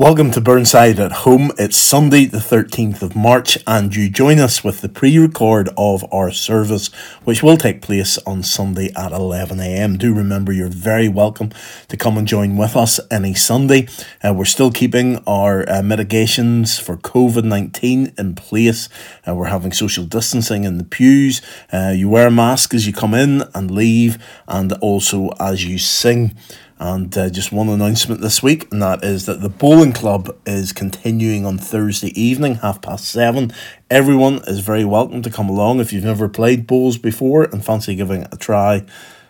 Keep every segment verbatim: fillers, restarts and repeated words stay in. Welcome to Burnside at Home. It's Sunday the thirteenth of March and you join us with the pre-record of our service, which will take place on Sunday at eleven a m. Do remember, you're very welcome to come and join with us any Sunday. Uh, we're still keeping our uh, mitigations for covid nineteen in place. Uh, we're having social distancing in the pews. Uh, you wear a mask as you come in and leave, and also as you sing. And uh, just one announcement this week, and that is that the bowling club is continuing on Thursday evening, half past seven. Everyone is very welcome to come along if you've never played bowls before and fancy giving it a try.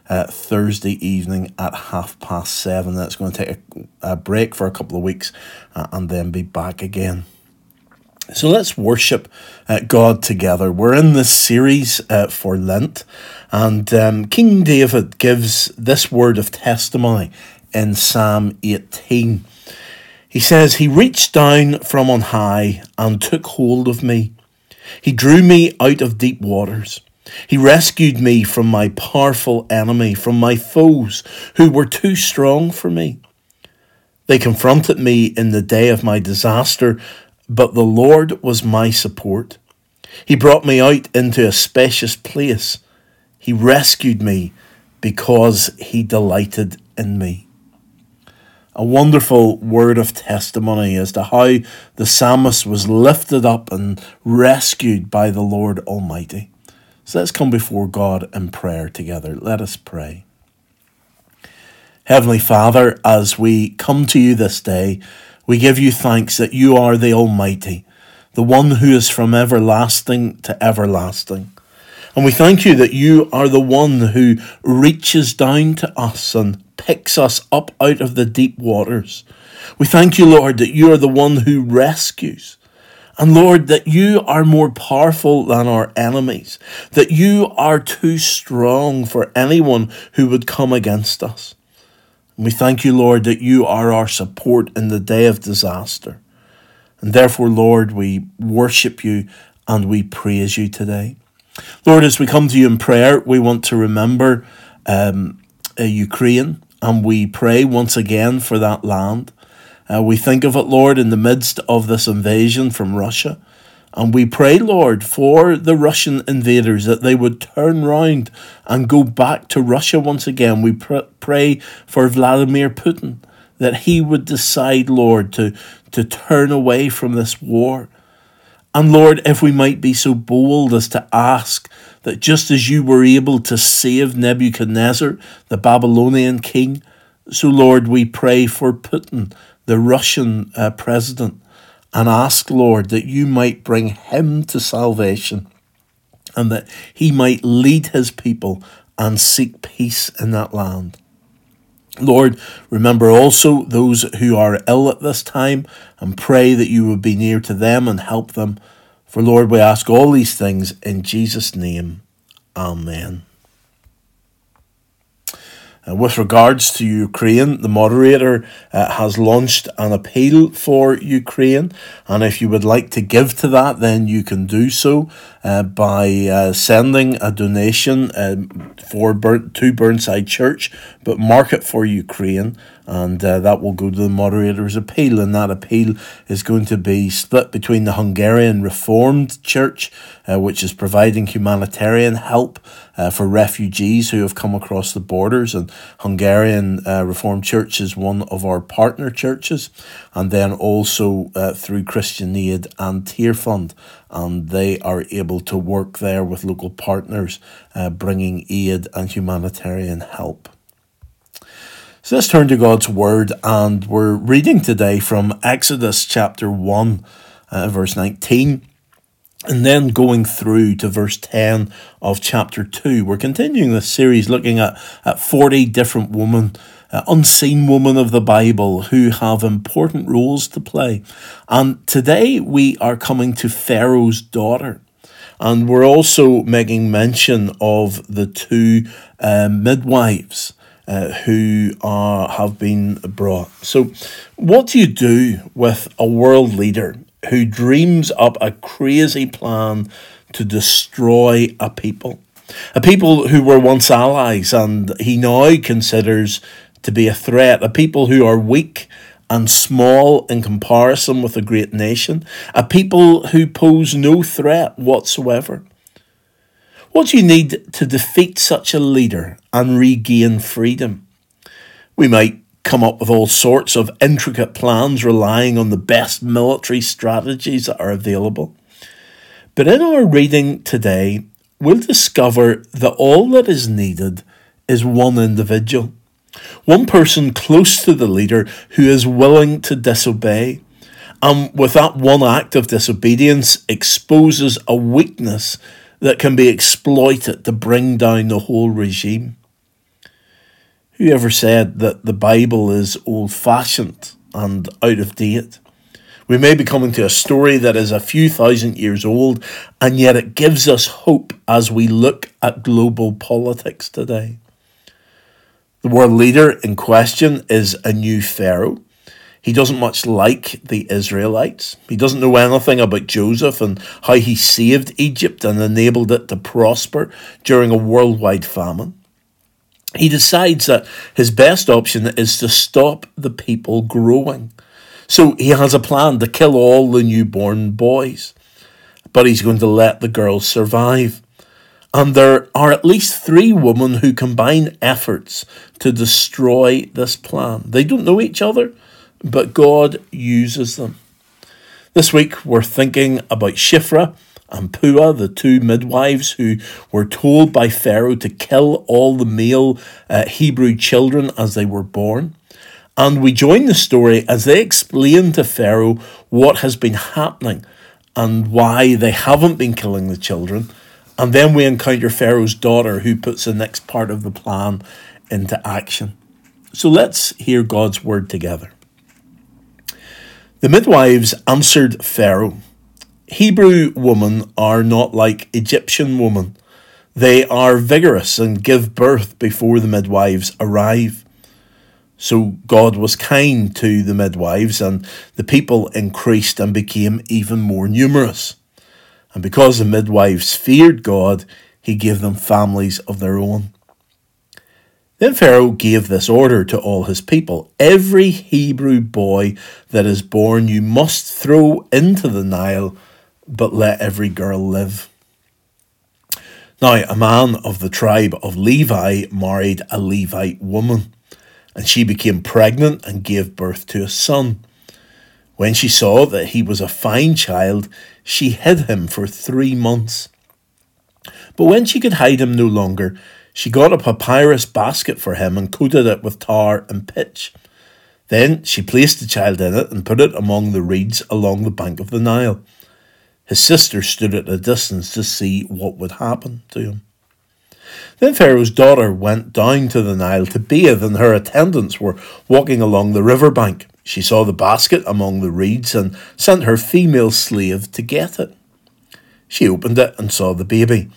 Uh, Thursday evening at half past seven. That's going to take a, a break for a couple of weeks uh, and then be back again. So let's worship uh, God together. We're in this series uh, for Lent, and um, King David gives this word of testimony in Psalm eighteen. He says, "He reached down from on high and took hold of me. He drew me out of deep waters. He rescued me from my powerful enemy, from my foes who were too strong for me. They confronted me in the day of my disaster, but the Lord was my support. He brought me out into a spacious place. He rescued me because he delighted in me." A wonderful word of testimony as to how the psalmist was lifted up and rescued by the Lord Almighty. So let's come before God in prayer together. Let us pray. Heavenly Father, as we come to you this day, we give you thanks that you are the Almighty, the one who is from everlasting to everlasting. And we thank you that you are the one who reaches down to us and picks us up out of the deep waters. We thank you, Lord, that you are the one who rescues. And Lord, that you are more powerful than our enemies, that you are too strong for anyone who would come against us. We thank you, Lord, that you are our support in the day of disaster. And therefore, Lord, we worship you and we praise you today. Lord, as we come to you in prayer, we want to remember um, Ukraine, and we pray once again for that land. Uh, we think of it, Lord, in the midst of this invasion from Russia. And we pray, Lord, for the Russian invaders, that they would turn round and go back to Russia once again. We pr- pray for Vladimir Putin, that he would decide, Lord, to, to turn away from this war. And Lord, if we might be so bold as to ask that just as you were able to save Nebuchadnezzar, the Babylonian king, so Lord, we pray for Putin, the Russian uh, president, and ask, Lord, that you might bring him to salvation and that he might lead his people and seek peace in that land. Lord, remember also those who are ill at this time and pray that you would be near to them and help them. For, Lord, we ask all these things in Jesus' name. Amen. Uh, with regards to Ukraine, the moderator uh, has launched an appeal for Ukraine, and if you would like to give to that, then you can do so uh, by uh, sending a donation uh, for Burn- to Burnside Church, but mark it for Ukraine, and uh, that will go to the moderator's appeal, and that appeal is going to be split between the Hungarian Reformed Church, uh, which is providing humanitarian help Uh, for refugees who have come across the borders, and Hungarian uh, Reformed Church is one of our partner churches, and then also uh, through Christian Aid and Tear Fund, and they are able to work there with local partners, uh, bringing aid and humanitarian help. So let's turn to God's Word, and we're reading today from Exodus chapter one, uh, verse nineteen. And then going through to verse ten of chapter two. We're continuing this series looking at, at forty different women, uh, unseen women of the Bible who have important roles to play. And today we are coming to Pharaoh's daughter. And we're also making mention of the two uh, midwives uh, who are, have been brought. So what do you do with a world leader who dreams up a crazy plan to destroy a people? A people who were once allies and he now considers to be a threat. A people who are weak and small in comparison with a great nation, a people who pose no threat whatsoever. What do you need to defeat such a leader and regain freedom? We might come up with all sorts of intricate plans relying on the best military strategies that are available. But in our reading today, we'll discover that all that is needed is one individual, one person close to the leader who is willing to disobey. And with that one act of disobedience exposes a weakness that can be exploited to bring down the whole regime. Whoever said that the Bible is old-fashioned and out of date? We may be coming to a story that is a few thousand years old, and yet it gives us hope as we look at global politics today. The world leader in question is a new pharaoh. He doesn't much like the Israelites. He doesn't know anything about Joseph and how he saved Egypt and enabled it to prosper during a worldwide famine. He decides that his best option is to stop the people growing. So he has a plan to kill all the newborn boys, but he's going to let the girls survive. And there are at least three women who combine efforts to destroy this plan. They don't know each other, but God uses them. This week we're thinking about Shiphrah and Puah, the two midwives who were told by Pharaoh to kill all the male uh, Hebrew children as they were born. And we join the story as they explain to Pharaoh what has been happening and why they haven't been killing the children. And then we encounter Pharaoh's daughter who puts the next part of the plan into action. So let's hear God's word together. The midwives answered Pharaoh, "Hebrew women are not like Egyptian women. They are vigorous and give birth before the midwives arrive." So God was kind to the midwives, and the people increased and became even more numerous. And because the midwives feared God, he gave them families of their own. Then Pharaoh gave this order to all his people: "Every Hebrew boy that is born you must throw into the Nile, but let every girl live." Now, a man of the tribe of Levi married a Levite woman, and she became pregnant and gave birth to a son. When she saw that he was a fine child, she hid him for three months. But when she could hide him no longer, she got a papyrus basket for him and coated it with tar and pitch. Then she placed the child in it and put it among the reeds along the bank of the Nile. His sister stood at a distance to see what would happen to him. Then Pharaoh's daughter went down to the Nile to bathe, and her attendants were walking along the riverbank. She saw the basket among the reeds and sent her female slave to get it. She opened it and saw the baby.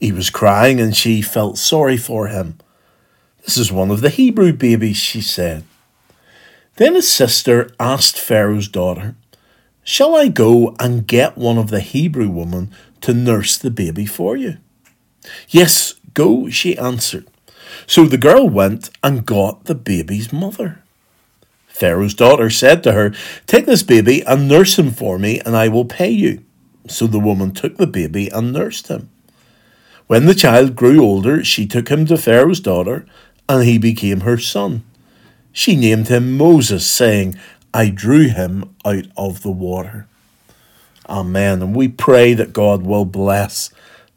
He was crying, and she felt sorry for him. "This is one of the Hebrew babies," she said. Then his sister asked Pharaoh's daughter, "Shall I go and get one of the Hebrew women to nurse the baby for you?" "Yes, go," she answered. So the girl went and got the baby's mother. Pharaoh's daughter said to her, "Take this baby and nurse him for me, and I will pay you." So the woman took the baby and nursed him. When the child grew older, she took him to Pharaoh's daughter, and he became her son. She named him Moses, saying, "I drew him out of the water." Amen. And we pray that God will bless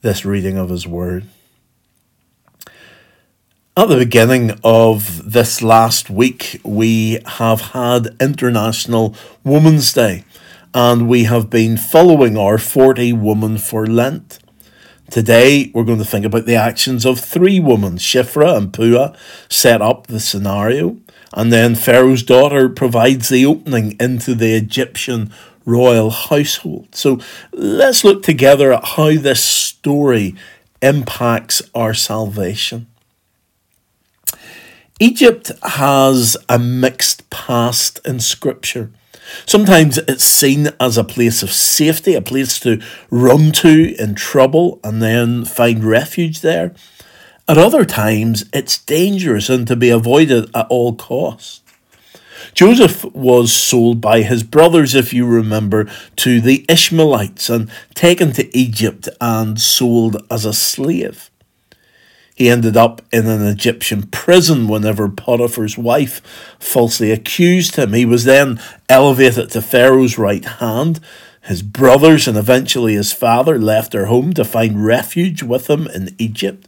this reading of his word. At the beginning of this last week, we have had International Women's Day, and we have been following our forty women for Lent. Today, we're going to think about the actions of three women. Shiphrah and Puah set up the scenario, and then Pharaoh's daughter provides the opening into the Egyptian royal household. So let's look together at how this story impacts our salvation. Egypt has a mixed past in Scripture. Sometimes it's seen as a place of safety, a place to run to in trouble and then find refuge there. At other times, it's dangerous and to be avoided at all costs. Joseph was sold by his brothers, if you remember, to the Ishmaelites and taken to Egypt and sold as a slave. He ended up in an Egyptian prison whenever Potiphar's wife falsely accused him. He was then elevated to Pharaoh's right hand. His brothers and eventually his father left their home to find refuge with him in Egypt.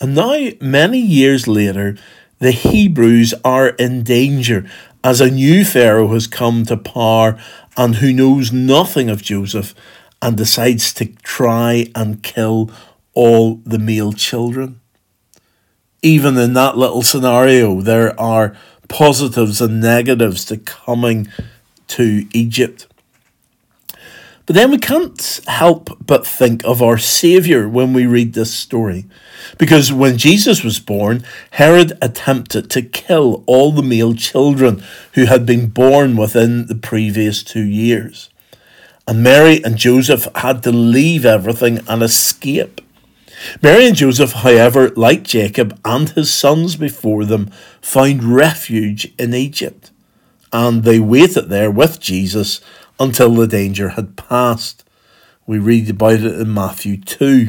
And now, many years later, the Hebrews are in danger as a new Pharaoh has come to power and who knows nothing of Joseph and decides to try and kill all the male children. Even in that little scenario, there are positives and negatives to coming to Egypt. But then we can't help but think of our Saviour when we read this story. Because when Jesus was born, Herod attempted to kill all the male children who had been born within the previous two years. And Mary and Joseph had to leave everything and escape. Mary and Joseph, however, like Jacob and his sons before them, found refuge in Egypt. And they waited there with Jesus until the danger had passed. We read about it in Matthew two.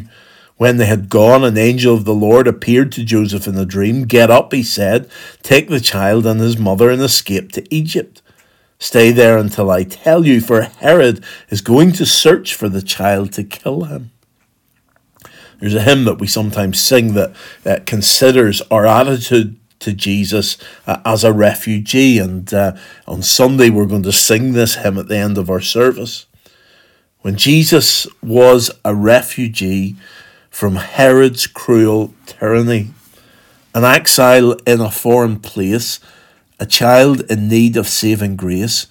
When they had gone, an angel of the Lord appeared to Joseph in a dream. "Get up," he said, "take the child and his mother and escape to Egypt. Stay there until I tell you, for Herod is going to search for the child to kill him." There's a hymn that we sometimes sing that, that considers our attitude to Jesus uh, as a refugee. And uh, on Sunday, we're going to sing this hymn at the end of our service. When Jesus was a refugee from Herod's cruel tyranny, an exile in a foreign place, a child in need of saving grace,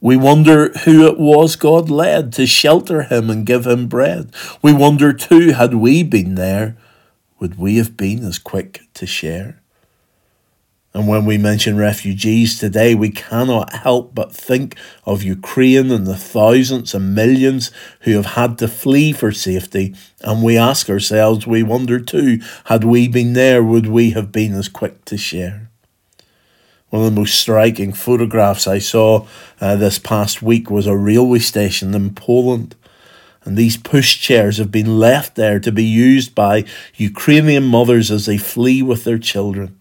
we wonder who it was God led to shelter him and give him bread. We wonder too, had we been there, would we have been as quick to share? And when we mention refugees today, we cannot help but think of Ukraine and the thousands and millions who have had to flee for safety. And we ask ourselves, we wonder too, had we been there, would we have been as quick to share? One of the most striking photographs I saw uh, this past week was a railway station in Poland. And these pushchairs have been left there to be used by Ukrainian mothers as they flee with their children.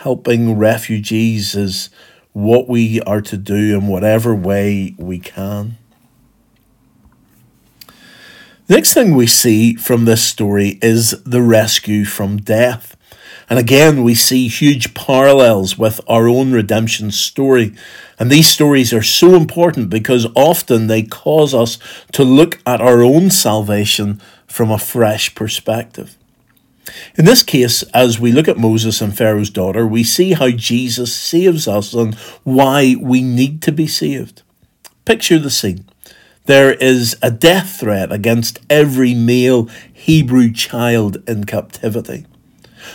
Helping refugees is what we are to do in whatever way we can. The next thing we see from this story is the rescue from death. And again, we see huge parallels with our own redemption story. And these stories are so important because often they cause us to look at our own salvation from a fresh perspective. In this case, as we look at Moses and Pharaoh's daughter, we see how Jesus saves us and why we need to be saved. Picture the scene. There is a death threat against every male Hebrew child in captivity.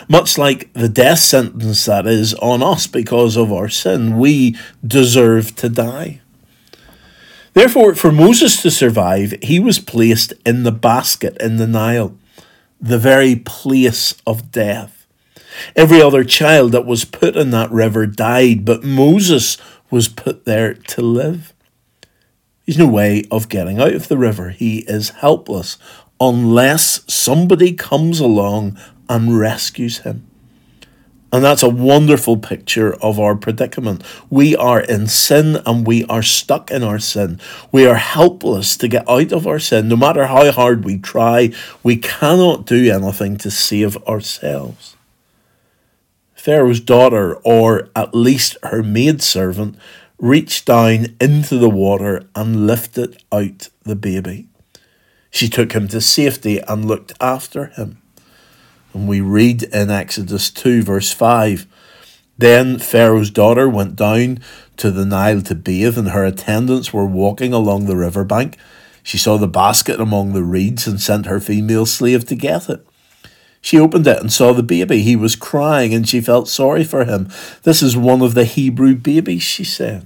Much like the death sentence that is on us because of our sin, we deserve to die. Therefore, for Moses to survive, he was placed in the basket in the Nile, the very place of death. Every other child that was put in that river died, but Moses was put there to live. There's no way of getting out of the river. He is helpless unless somebody comes along and rescues him. And that's a wonderful picture of our predicament. We are in sin and we are stuck in our sin. We are helpless to get out of our sin. No matter how hard we try, we cannot do anything to save ourselves. Pharaoh's daughter, or at least her maidservant, reached down into the water and lifted out the baby. She took him to safety and looked after him. And we read in Exodus two verse five, "Then Pharaoh's daughter went down to the Nile to bathe, and her attendants were walking along the riverbank. She saw the basket among the reeds and sent her female slave to get it. She opened it and saw the baby. He was crying and she felt sorry for him. 'This is one of the Hebrew babies,' she said."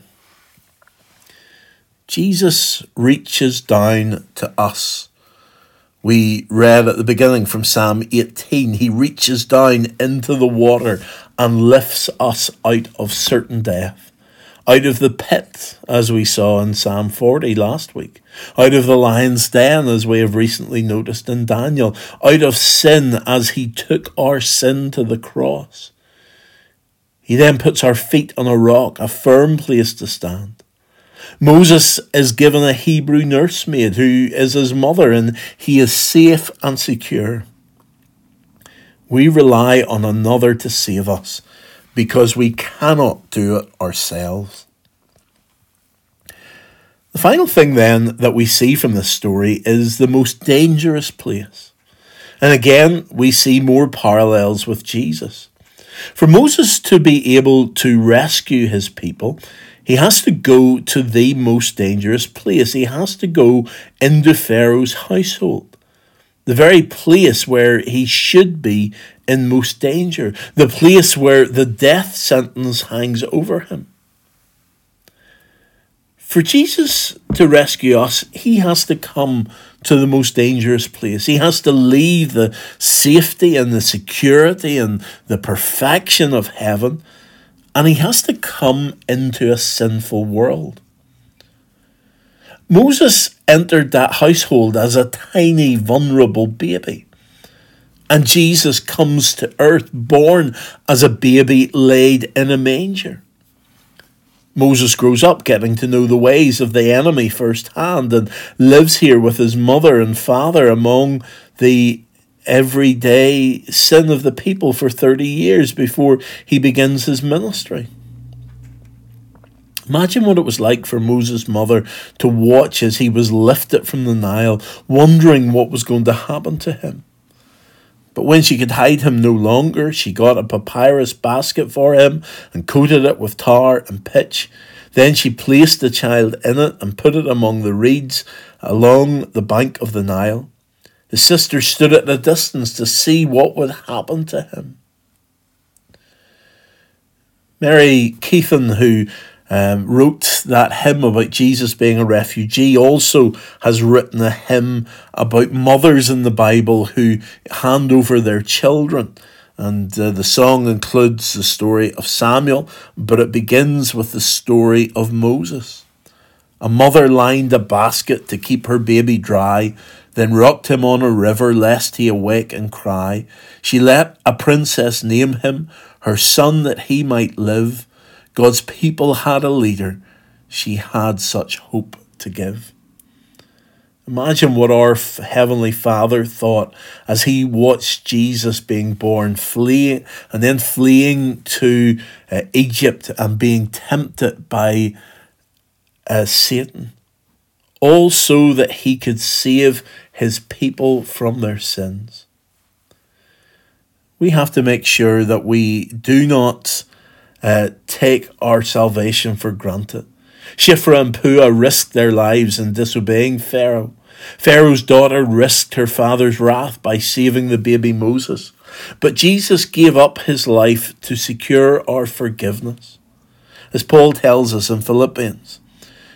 Jesus reaches down to us. we read at the beginning from Psalm eighteen, he reaches down into the water and lifts us out of certain death, out of the pit, as we saw in Psalm forty last week, out of the lion's den, as we have recently noticed in Daniel, out of sin as he took our sin to the cross. He then puts our feet on a rock, a firm place to stand. Moses is given a Hebrew nursemaid who is his mother, and he is safe and secure. We rely on another to save us, because we cannot do it ourselves. The final thing then that we see from this story is the most dangerous place. And again, we see more parallels with Jesus. For Moses to be able to rescue his people, he has to go to the most dangerous place. He has to go into Pharaoh's household, the very place where he should be in most danger, the place where the death sentence hangs over him. For Jesus to rescue us, he has to come to the most dangerous place. He has to leave the safety and the security and the perfection of heaven, and he has to come into a sinful world. Moses entered that household as a tiny, vulnerable baby. And Jesus comes to earth, born as a baby laid in a manger. Moses grows up getting to know the ways of the enemy firsthand and lives here with his mother and father among the everyday sin of the people for thirty years before he begins his ministry. Imagine what it was like for Moses' mother to watch as he was lifted from the Nile, wondering what was going to happen to him. But when she could hide him no longer, she got a papyrus basket for him and coated it with tar and pitch. Then she placed the child in it and put it among the reeds along the bank of the Nile. His sister stood at a distance to see what would happen to him. Mary Keithen, who Um, wrote that hymn about Jesus being a refugee, also has written a hymn about mothers in the Bible who hand over their children. And uh, the song includes the story of Samuel, but it begins with the story of Moses. A mother lined a basket to keep her baby dry, then rocked him on a river lest he awake and cry. She let a princess name him, her son that he might live. God's people had a leader. She had such hope to give. Imagine what our Heavenly Father thought as he watched Jesus being born, fleeing and then fleeing to uh, Egypt and being tempted by uh, Satan, all so that he could save his people from their sins. We have to make sure that we do not Uh, take our salvation for granted. Shiphrah and Puah risked their lives in disobeying Pharaoh. Pharaoh's daughter risked her father's wrath by saving the baby Moses. But Jesus gave up his life to secure our forgiveness. As Paul tells us in Philippians,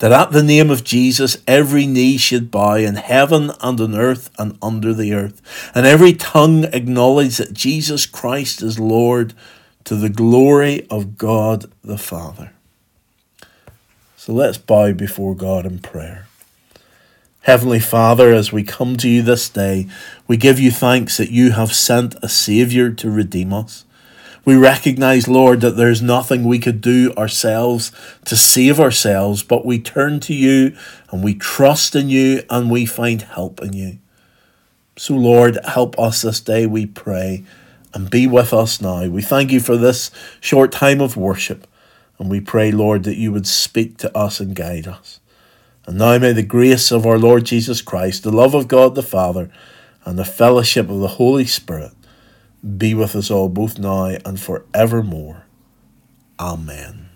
that at the name of Jesus every knee should bow in heaven and on earth and under the earth, and every tongue acknowledge that Jesus Christ is Lord, to the glory of God the Father. So let's bow before God in prayer. Heavenly Father, as we come to you this day, we give you thanks that you have sent a Saviour to redeem us. We recognize, Lord, that there is nothing we could do ourselves to save ourselves, but we turn to you and we trust in you and we find help in you. So, Lord, help us this day, we pray, and be with us now. We thank you for this short time of worship, and we pray, Lord, that you would speak to us and guide us. And now may the grace of our Lord Jesus Christ, the love of God the Father, and the fellowship of the Holy Spirit be with us all, both now and forevermore. Amen.